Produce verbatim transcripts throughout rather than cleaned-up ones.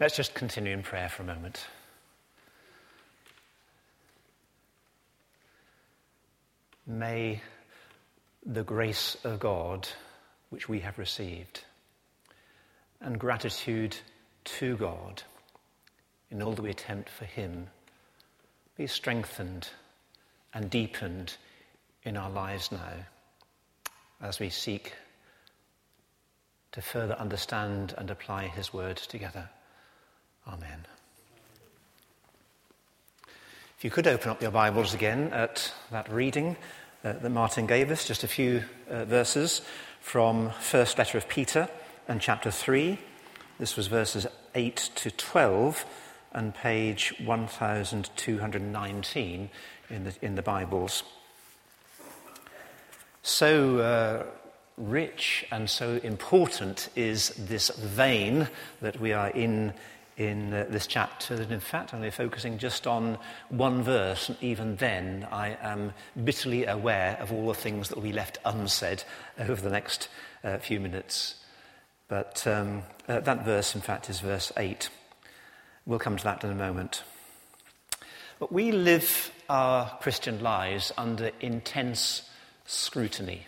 Let's just continue in prayer for a moment. May the grace of God, which we have received, and gratitude to God in all that we attempt for him, be strengthened and deepened in our lives now as we seek to further understand and apply his word together. Amen. If you could open up your Bibles again at that reading uh, that Martin gave us, just a few uh, verses from First Letter of Peter and chapter three. This was verses eight to twelve and page one thousand two hundred nineteen in the, in the Bibles. So uh, rich and so important is this vein that we are in in uh, this chapter, that in fact I'm only focusing just on one verse, and even then I am bitterly aware of all the things that will be left unsaid over the next uh, few minutes. But um, uh, that verse, in fact, is verse eight. We'll come to that in a moment. But we live our Christian lives under intense scrutiny.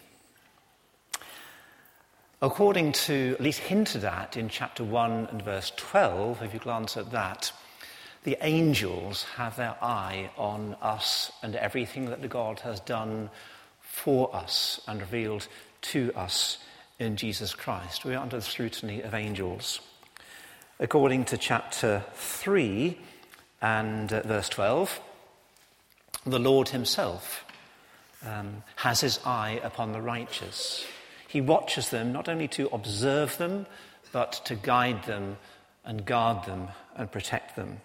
According to, at least hinted at, in chapter one and verse twelve, if you glance at that, the angels have their eye on us and everything that God has done for us and revealed to us in Jesus Christ. We are under the scrutiny of angels. According to chapter three and uh, verse twelve, the Lord himself um, has his eye upon the righteous. He watches them not only to observe them, but to guide them and guard them and protect them.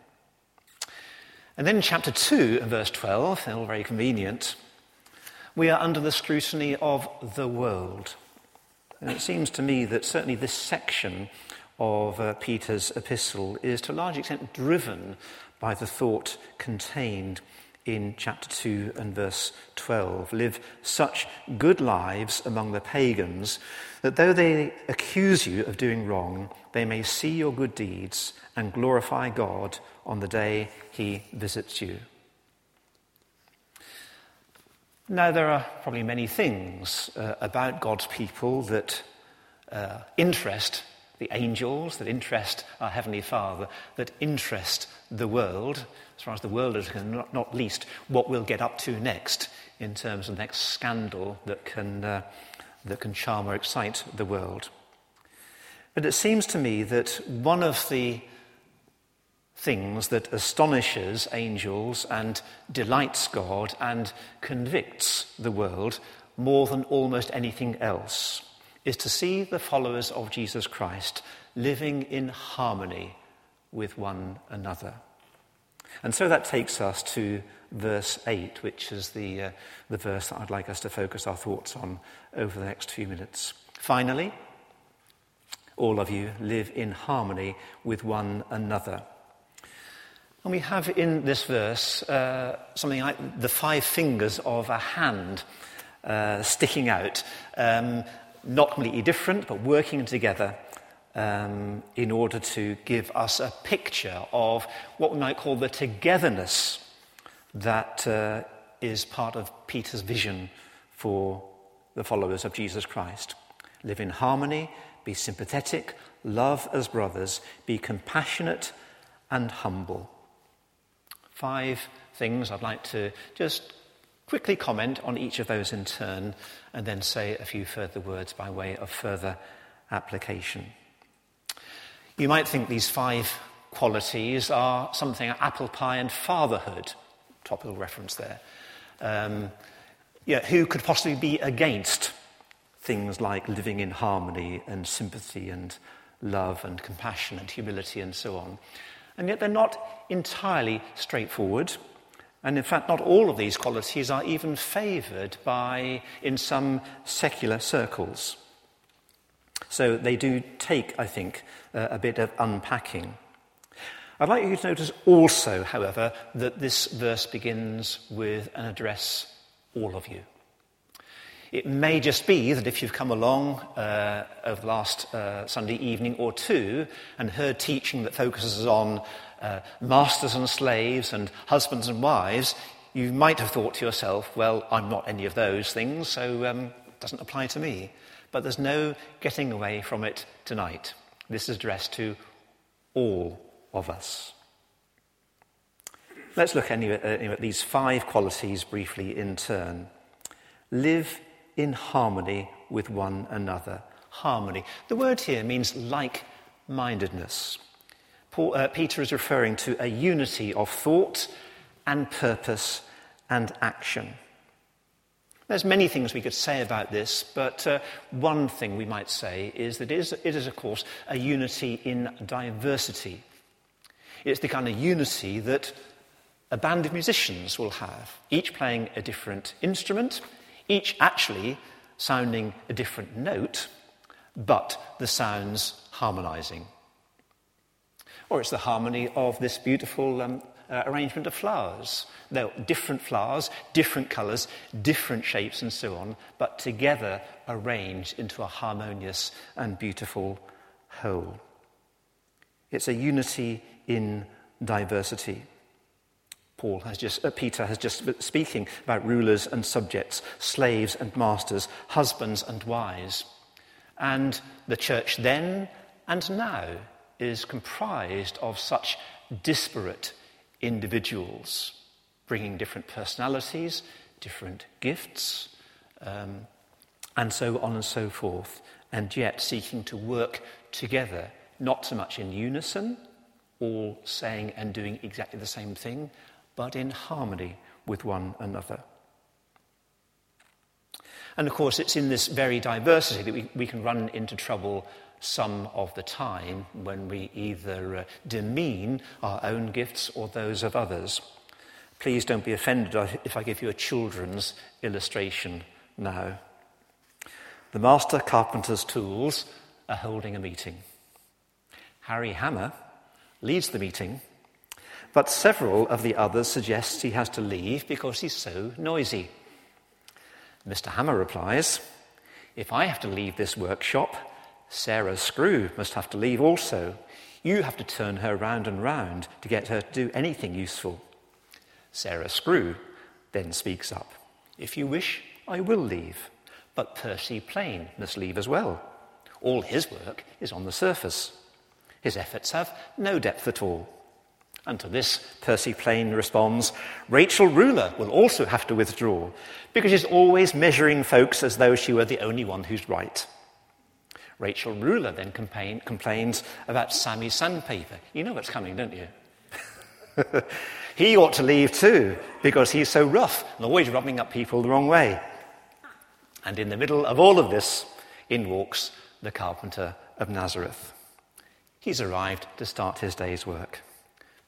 And then chapter two and verse twelve, they're all very convenient, we are under the scrutiny of the world. And it seems to me that certainly this section of uh, Peter's epistle is to a large extent driven by the thought contained in chapter two and verse twelve. Live such good lives among the pagans that though they accuse you of doing wrong, they may see your good deeds and glorify God on the day he visits you. Now, there are probably many things uh, about God's people that uh, interest the angels, that interest our Heavenly Father, that interest the world, as far as the world is concerned, not, not least what we'll get up to next in terms of the next scandal that can, uh, that can charm or excite the world. But it seems to me that one of the things that astonishes angels and delights God and convicts the world more than almost anything else is to see the followers of Jesus Christ living in harmony with one another. And so that takes us to verse eight, which is the uh, the verse that I'd like us to focus our thoughts on over the next few minutes. Finally, all of you live in harmony with one another. And we have in this verse uh, something like the five fingers of a hand uh, sticking out, um, not completely different, but working together um, in order to give us a picture of what we might call the togetherness that uh, is part of Peter's vision for the followers of Jesus Christ. Live in harmony, be sympathetic, love as brothers, be compassionate and humble. Five things I'd like to just quickly comment on each of those in turn and then say a few further words by way of further application. You might think these five qualities are something like apple pie and fatherhood. Topical reference there. Um, yeah, who could possibly be against things like living in harmony and sympathy and love and compassion and humility and so on? And yet they're not entirely straightforward. And in fact, not all of these qualities are even favoured by, in some secular circles. So they do take, I think, uh, a bit of unpacking. I'd like you to notice also, however, that this verse begins with an address, all of you. It may just be that if you've come along uh, of last uh, Sunday evening or two and heard teaching that focuses on uh, masters and slaves and husbands and wives, you might have thought to yourself, well, I'm not any of those things, so um, it doesn't apply to me. But there's no getting away from it tonight. This is addressed to all of us. Let's look anyway at these five qualities briefly in turn. Live in harmony with one another. Harmony. The word here means like-mindedness. Paul, uh, Peter is referring to a unity of thought and purpose and action. There's many things we could say about this, but uh, one thing we might say is that it is, it is, of course, a unity in diversity. It's the kind of unity that a band of musicians will have, each playing a different instrument, each actually sounding a different note, but the sounds harmonising. Or it's the harmony of this beautiful um, uh, arrangement of flowers. They're different flowers, different colours, different shapes and so on, but together arranged into a harmonious and beautiful whole. It's a unity in diversity. Paul has just, uh, Peter has just been speaking about rulers and subjects, slaves and masters, husbands and wives. And the church then and now is comprised of such disparate individuals, bringing different personalities, different gifts, um, and so on and so forth, and yet seeking to work together, not so much in unison, all saying and doing exactly the same thing, but in harmony with one another. And of course, it's in this very diversity that we, we can run into trouble some of the time when we either uh, demean our own gifts or those of others. Please don't be offended if I give you a children's illustration now. The master carpenter's tools are holding a meeting. Harry Hammer leads the meeting, but several of the others suggest he has to leave because he's so noisy. Mister Hammer replies, "If I have to leave this workshop, Sarah Screw must have to leave also. You have to turn her round and round to get her to do anything useful." Sarah Screw then speaks up, "If you wish, I will leave, but Percy Plain must leave as well. All his work is on the surface. His efforts have no depth at all." And to this, Percy Plain responds, "Rachel Ruler will also have to withdraw, because she's always measuring folks as though she were the only one who's right." Rachel Ruler then complain, complains about Sammy Sandpaper. You know what's coming, don't you? "He ought to leave too, because he's so rough and always rubbing up people the wrong way." And in the middle of all of this, in walks the carpenter of Nazareth. He's arrived to start his day's work.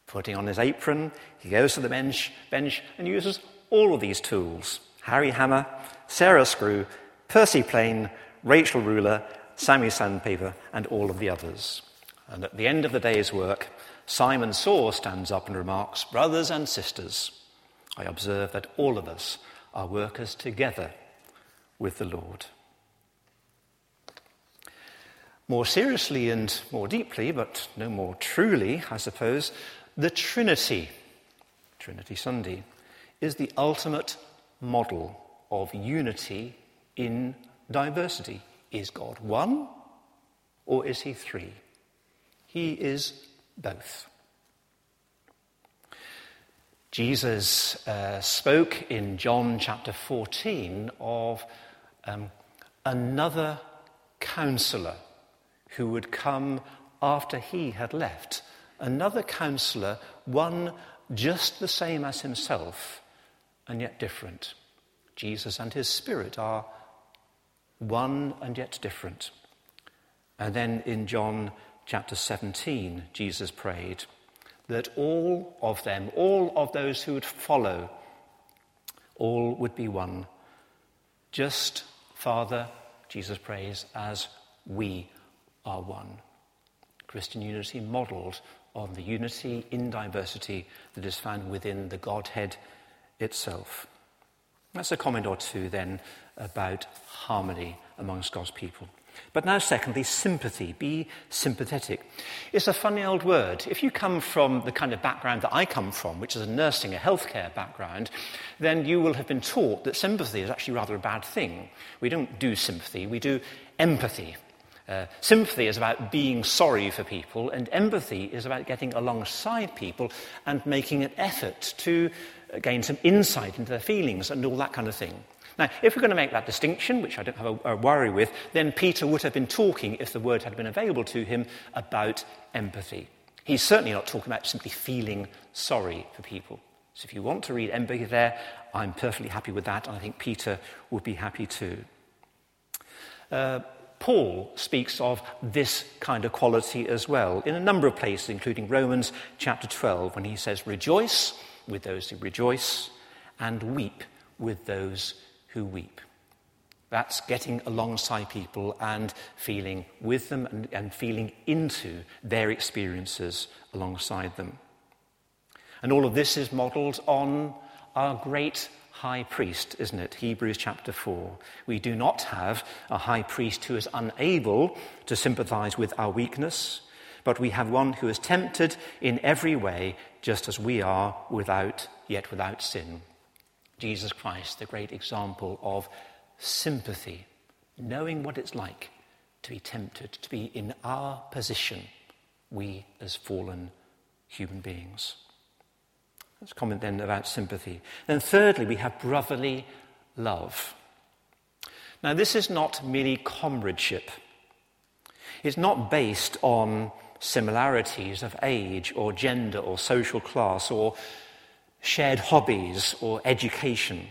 Putting on his apron, he goes to the bench, bench and uses all of these tools. Harry Hammer, Sarah Screw, Percy Plain, Rachel Ruler, Sammy Sandpaper, and all of the others. And at the end of the day's work, Simon Saw stands up and remarks, "Brothers and sisters, I observe that all of us are workers together with the Lord." More seriously and more deeply, but no more truly, I suppose, the Trinity, Trinity Sunday, is the ultimate model of unity in diversity. Is God one or is he three? He is both. Jesus uh, spoke in John chapter fourteen of um, another counsellor who would come after he had left. Another counsellor, one just the same as himself, and yet different. Jesus and his Spirit are one and yet different. And then in John chapter seventeen, Jesus prayed that all of them, all of those who would follow, all would be one. Just, Father, Jesus prays, as we are one. Christian unity modelled on the unity in diversity that is found within the Godhead itself. That's a comment or two then about harmony amongst God's people. But now, secondly, sympathy. Be sympathetic. It's a funny old word. If you come from the kind of background that I come from, which is a nursing, a healthcare background, then you will have been taught that sympathy is actually rather a bad thing. We don't do sympathy, we do empathy. Uh, sympathy is about being sorry for people, and empathy is about getting alongside people and making an effort to gain some insight into their feelings and all that kind of thing. Now, if we're going to make that distinction, which I don't have a, a worry with, then Peter would have been talking, if the word had been available to him, about empathy. He's certainly not talking about simply feeling sorry for people. So if you want to read empathy there, I'm perfectly happy with that, and I think Peter would be happy too. Uh, Paul speaks of this kind of quality as well, in a number of places, including Romans chapter twelve, when he says, "Rejoice with those who rejoice, and weep with those who who weep." That's getting alongside people and feeling with them and, and feeling into their experiences alongside them. And all of this is modelled on our great high priest, isn't it? Hebrews chapter four. We do not have a high priest who is unable to sympathise with our weakness, but we have one who is tempted in every way, just as we are, without yet without sin. Jesus Christ, the great example of sympathy, knowing what it's like to be tempted, to be in our position, we as fallen human beings. Let's comment then about sympathy. Then thirdly, we have brotherly love. Now, this is not merely comradeship. It's not based on similarities of age or gender or social class or shared hobbies or education.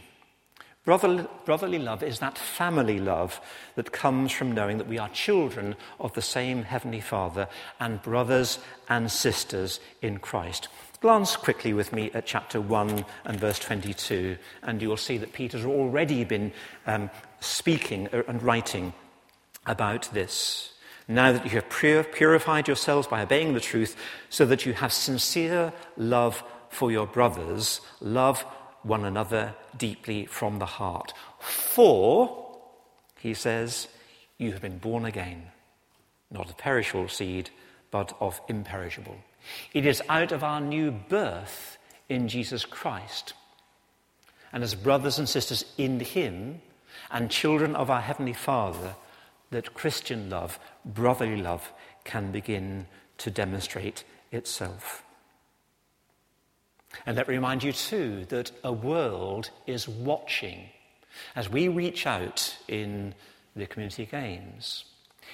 Brotherly, brotherly love is that family love that comes from knowing that we are children of the same Heavenly Father and brothers and sisters in Christ. Glance quickly with me at chapter one and verse twenty-two, and you'll see that Peter's already been um, speaking and writing about this. "Now that you have pur- purified yourselves by obeying the truth, so that you have sincere love for your brothers, love one another deeply from the heart. For," he says, "you have been born again, not of perishable seed, but of imperishable." It is out of our new birth in Jesus Christ, and as brothers and sisters in him, and children of our Heavenly Father, that Christian love, brotherly love, can begin to demonstrate itself. And let me remind you too that a world is watching as we reach out in the community games,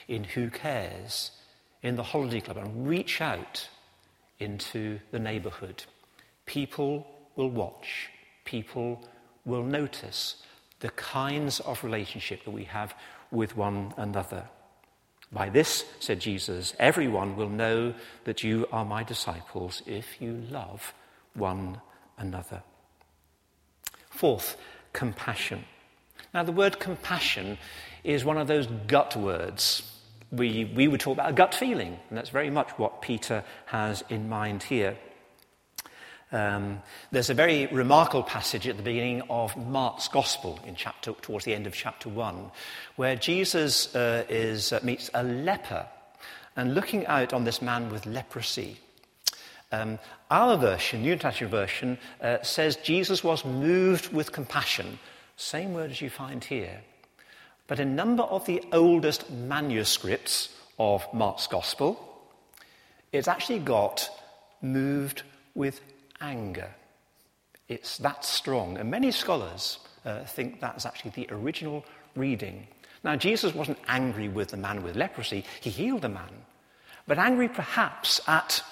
in Who Cares, in the holiday club, and reach out into the neighbourhood. People will watch, people will notice the kinds of relationship that we have with one another. "By this," said Jesus, "everyone will know that you are my disciples, if you love one another." Fourth, compassion. Now, the word compassion is one of those gut words. We we would talk about a gut feeling, and that's very much what Peter has in mind here. Um, there's a very remarkable passage at the beginning of Mark's Gospel, in chapter towards the end of chapter one, where Jesus uh, is uh, meets a leper, and looking out on this man with leprosy. Um, our version, New International Version, uh, says Jesus was moved with compassion. Same word as you find here. But a number of the oldest manuscripts of Mark's Gospel, it's actually got moved with anger. It's that strong. And many scholars uh, think that's actually the original reading. Now, Jesus wasn't angry with the man with leprosy. He healed the man. But angry perhaps at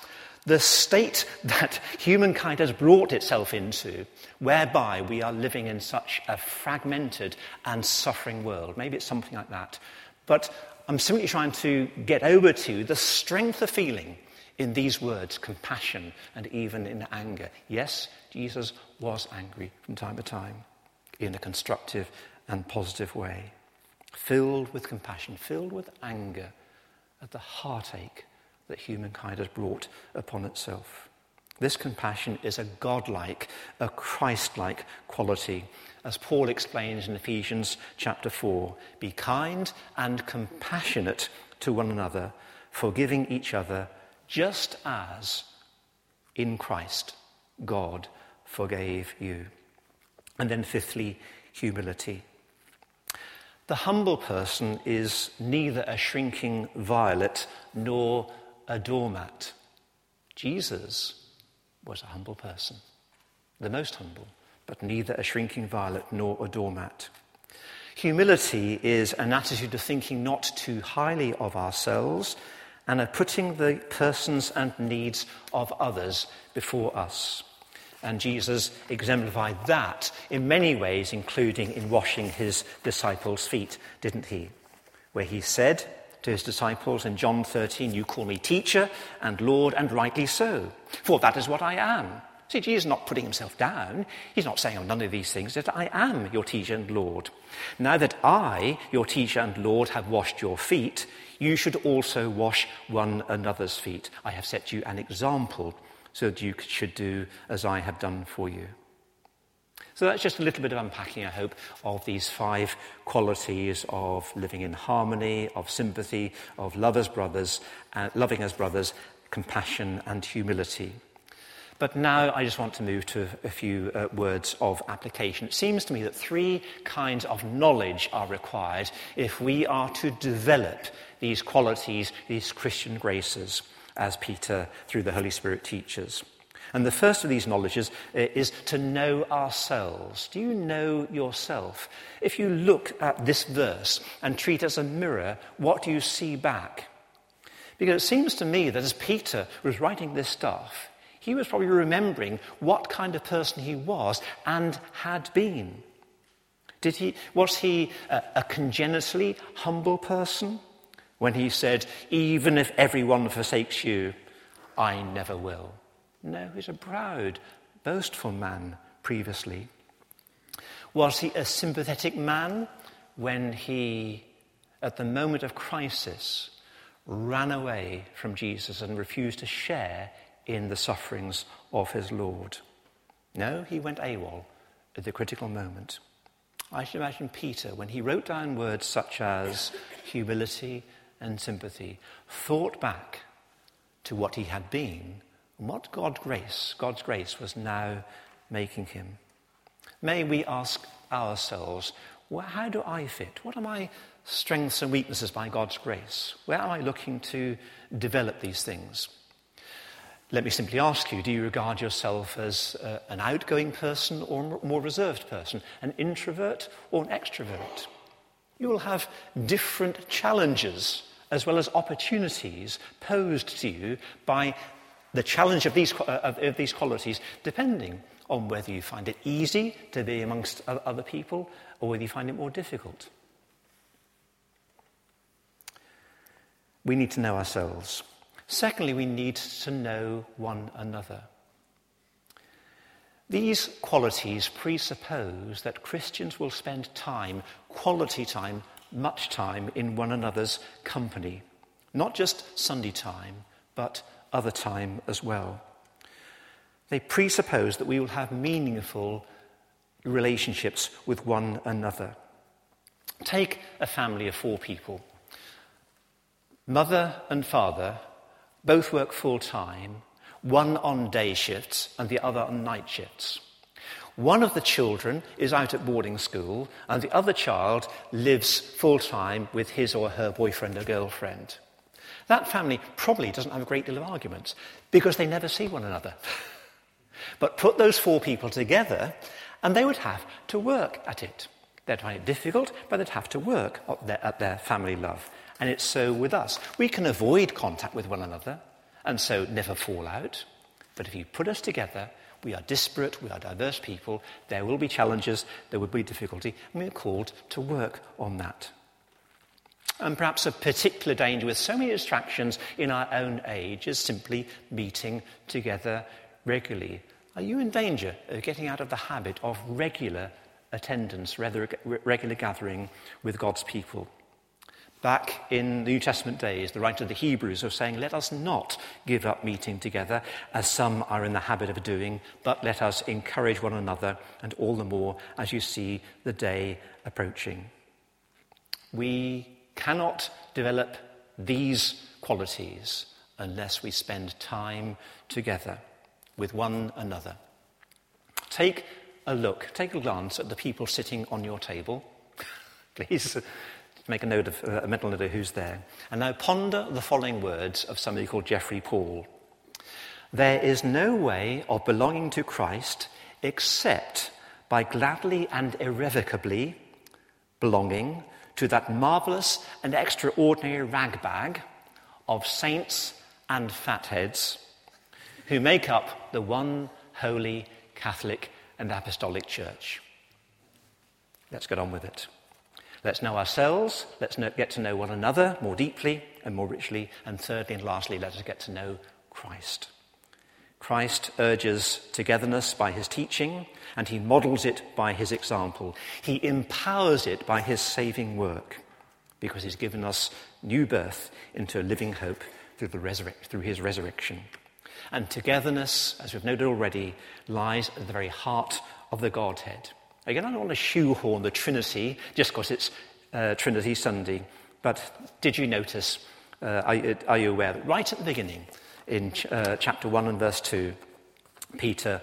the state that humankind has brought itself into, whereby we are living in such a fragmented and suffering world. Maybe it's something like that. But I'm simply trying to get over to the strength of feeling in these words, compassion, and even in anger. Yes, Jesus was angry from time to time in a constructive and positive way. Filled with compassion, filled with anger at the heartache that humankind has brought upon itself. This compassion is a God-like, a Christ-like quality. As Paul explains in Ephesians chapter four, be kind and compassionate to one another, forgiving each other, just as in Christ God forgave you. And then fifthly, humility. The humble person is neither a shrinking violet nor a doormat. Jesus was a humble person, the most humble, but neither a shrinking violet nor a doormat. Humility is an attitude of thinking not too highly of ourselves and of putting the persons and needs of others before us. And Jesus exemplified that in many ways, including in washing his disciples' feet, didn't he? Where he said to his disciples in John thirteen, you call me teacher and Lord, and rightly so, for that is what I am. See, Jesus is not putting himself down. He's not saying, oh, none of these things. That I am your teacher and Lord. Now that I, your teacher and Lord, have washed your feet, you should also wash one another's feet. I have set you an example so that you should do as I have done for you. So that's just a little bit of unpacking, I hope, of these five qualities of living in harmony, of sympathy, of love as brothers, uh, loving as brothers, compassion and humility. But now I just want to move to a few uh, words of application. It seems to me that three kinds of knowledge are required if we are to develop these qualities, these Christian graces, as Peter, through the Holy Spirit, teaches. And the first of these knowledges uh, is to know ourselves. Do you know yourself? If you look at this verse and treat it as a mirror, what do you see back? Because it seems to me that as Peter was writing this stuff, he was probably remembering what kind of person he was and had been. Did he? Was he a, a congenitally humble person? When he said, even if everyone forsakes you, I never will. No, he's a proud, boastful man previously. Was he a sympathetic man when he, at the moment of crisis, ran away from Jesus and refused to share in the sufferings of his Lord? No, he went AWOL at the critical moment. I should imagine Peter, when he wrote down words such as humility and sympathy, thought back to what he had been and what God's grace, God's grace was now making him. May we ask ourselves, well, how do I fit? What are my strengths and weaknesses by God's grace? Where am I looking to develop these things? Let me simply ask you, do you regard yourself as uh, an outgoing person or a more reserved person, an introvert or an extrovert? You will have different challenges as well as opportunities posed to you by the challenge of these, uh, of, of these qualities, depending on whether you find it easy to be amongst other people or whether you find it more difficult. We need to know ourselves. Secondly, we need to know one another. These qualities presuppose that Christians will spend time, quality time, much time in one another's company. Not just Sunday time, but other time as well. They presuppose that we will have meaningful relationships with one another. Take a family of four people. Mother and father both work full-time, one on day shifts and the other on night shifts. One of the children is out at boarding school and the other child lives full-time with his or her boyfriend or girlfriend. That family probably doesn't have a great deal of arguments because they never see one another. But put those four people together and they would have to work at it. They'd find it difficult, but they'd have to work at their, at their family love. And it's so with us. We can avoid contact with one another and so never fall out. But if you put us together, we are disparate, we are diverse people, there will be challenges, there will be difficulty, and we are called to work on that. And perhaps a particular danger with so many distractions in our own age is simply meeting together regularly. Are you in danger of getting out of the habit of regular attendance, rather regular gathering with God's people? Back in the New Testament days, the writer of the Hebrews was saying, let us not give up meeting together, as some are in the habit of doing, but let us encourage one another, and all the more as you see the day approaching. We cannot develop these qualities unless we spend time together with one another. Take a look, take a glance at the people sitting on your table, please. Make a note of uh, a mental note of who's there. And now ponder the following words of somebody called Geoffrey Paul. There is no way of belonging to Christ except by gladly and irrevocably belonging to that marvellous and extraordinary ragbag of saints and fatheads who make up the one holy Catholic and Apostolic Church. Let's get on with it. Let's know ourselves, let's get to know one another more deeply and more richly, and thirdly and lastly, let us get to know Christ. Christ urges togetherness by his teaching, and he models it by his example. He empowers it by his saving work, because he's given us new birth into a living hope through, the resurrect, through his resurrection. And togetherness, as we've noted already, lies at the very heart of the Godhead. Again, I don't want to shoehorn the Trinity just because it's uh, Trinity Sunday, but did you notice, uh, are, are you aware, that right at the beginning, in ch- uh, chapter one and verse two, Peter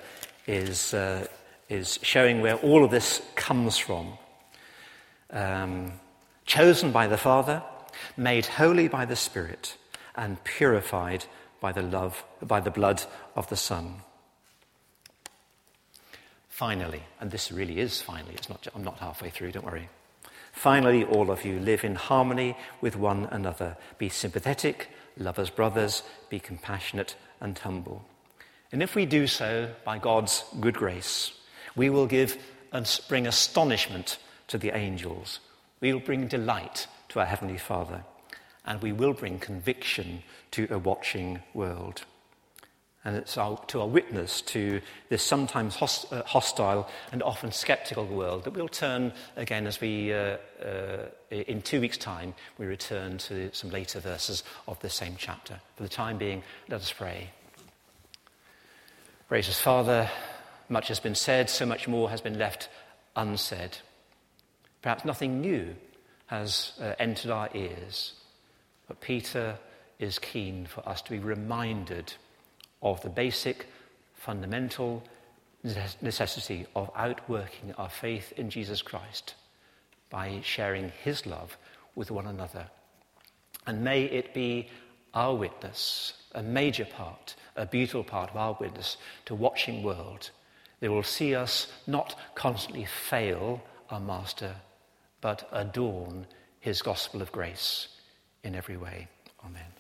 is uh, is showing where all of this comes from. Um, chosen by the Father, made holy by the Spirit, and purified by the love by the blood of the Son. Finally, and this really is finally, it's not, I'm not halfway through, don't worry. Finally, all of you live in harmony with one another. Be sympathetic, love as brothers, be compassionate and humble. And if we do so by God's good grace, we will give and bring astonishment to the angels. We will bring delight to our Heavenly Father, and we will bring conviction to a watching world. And it's our, to our witness to this sometimes host, uh, hostile and often sceptical world that we'll turn again as we, uh, uh, in two weeks' time, we return to some later verses of the same chapter. For the time being, let us pray. Gracious Father, much has been said, so much more has been left unsaid. Perhaps nothing new has uh, entered our ears, but Peter is keen for us to be reminded of the basic, fundamental necessity of outworking our faith in Jesus Christ by sharing his love with one another. And may it be our witness, a major part, a beautiful part of our witness to a watching world. They will see us not constantly fail our Master, but adorn his gospel of grace in every way. Amen.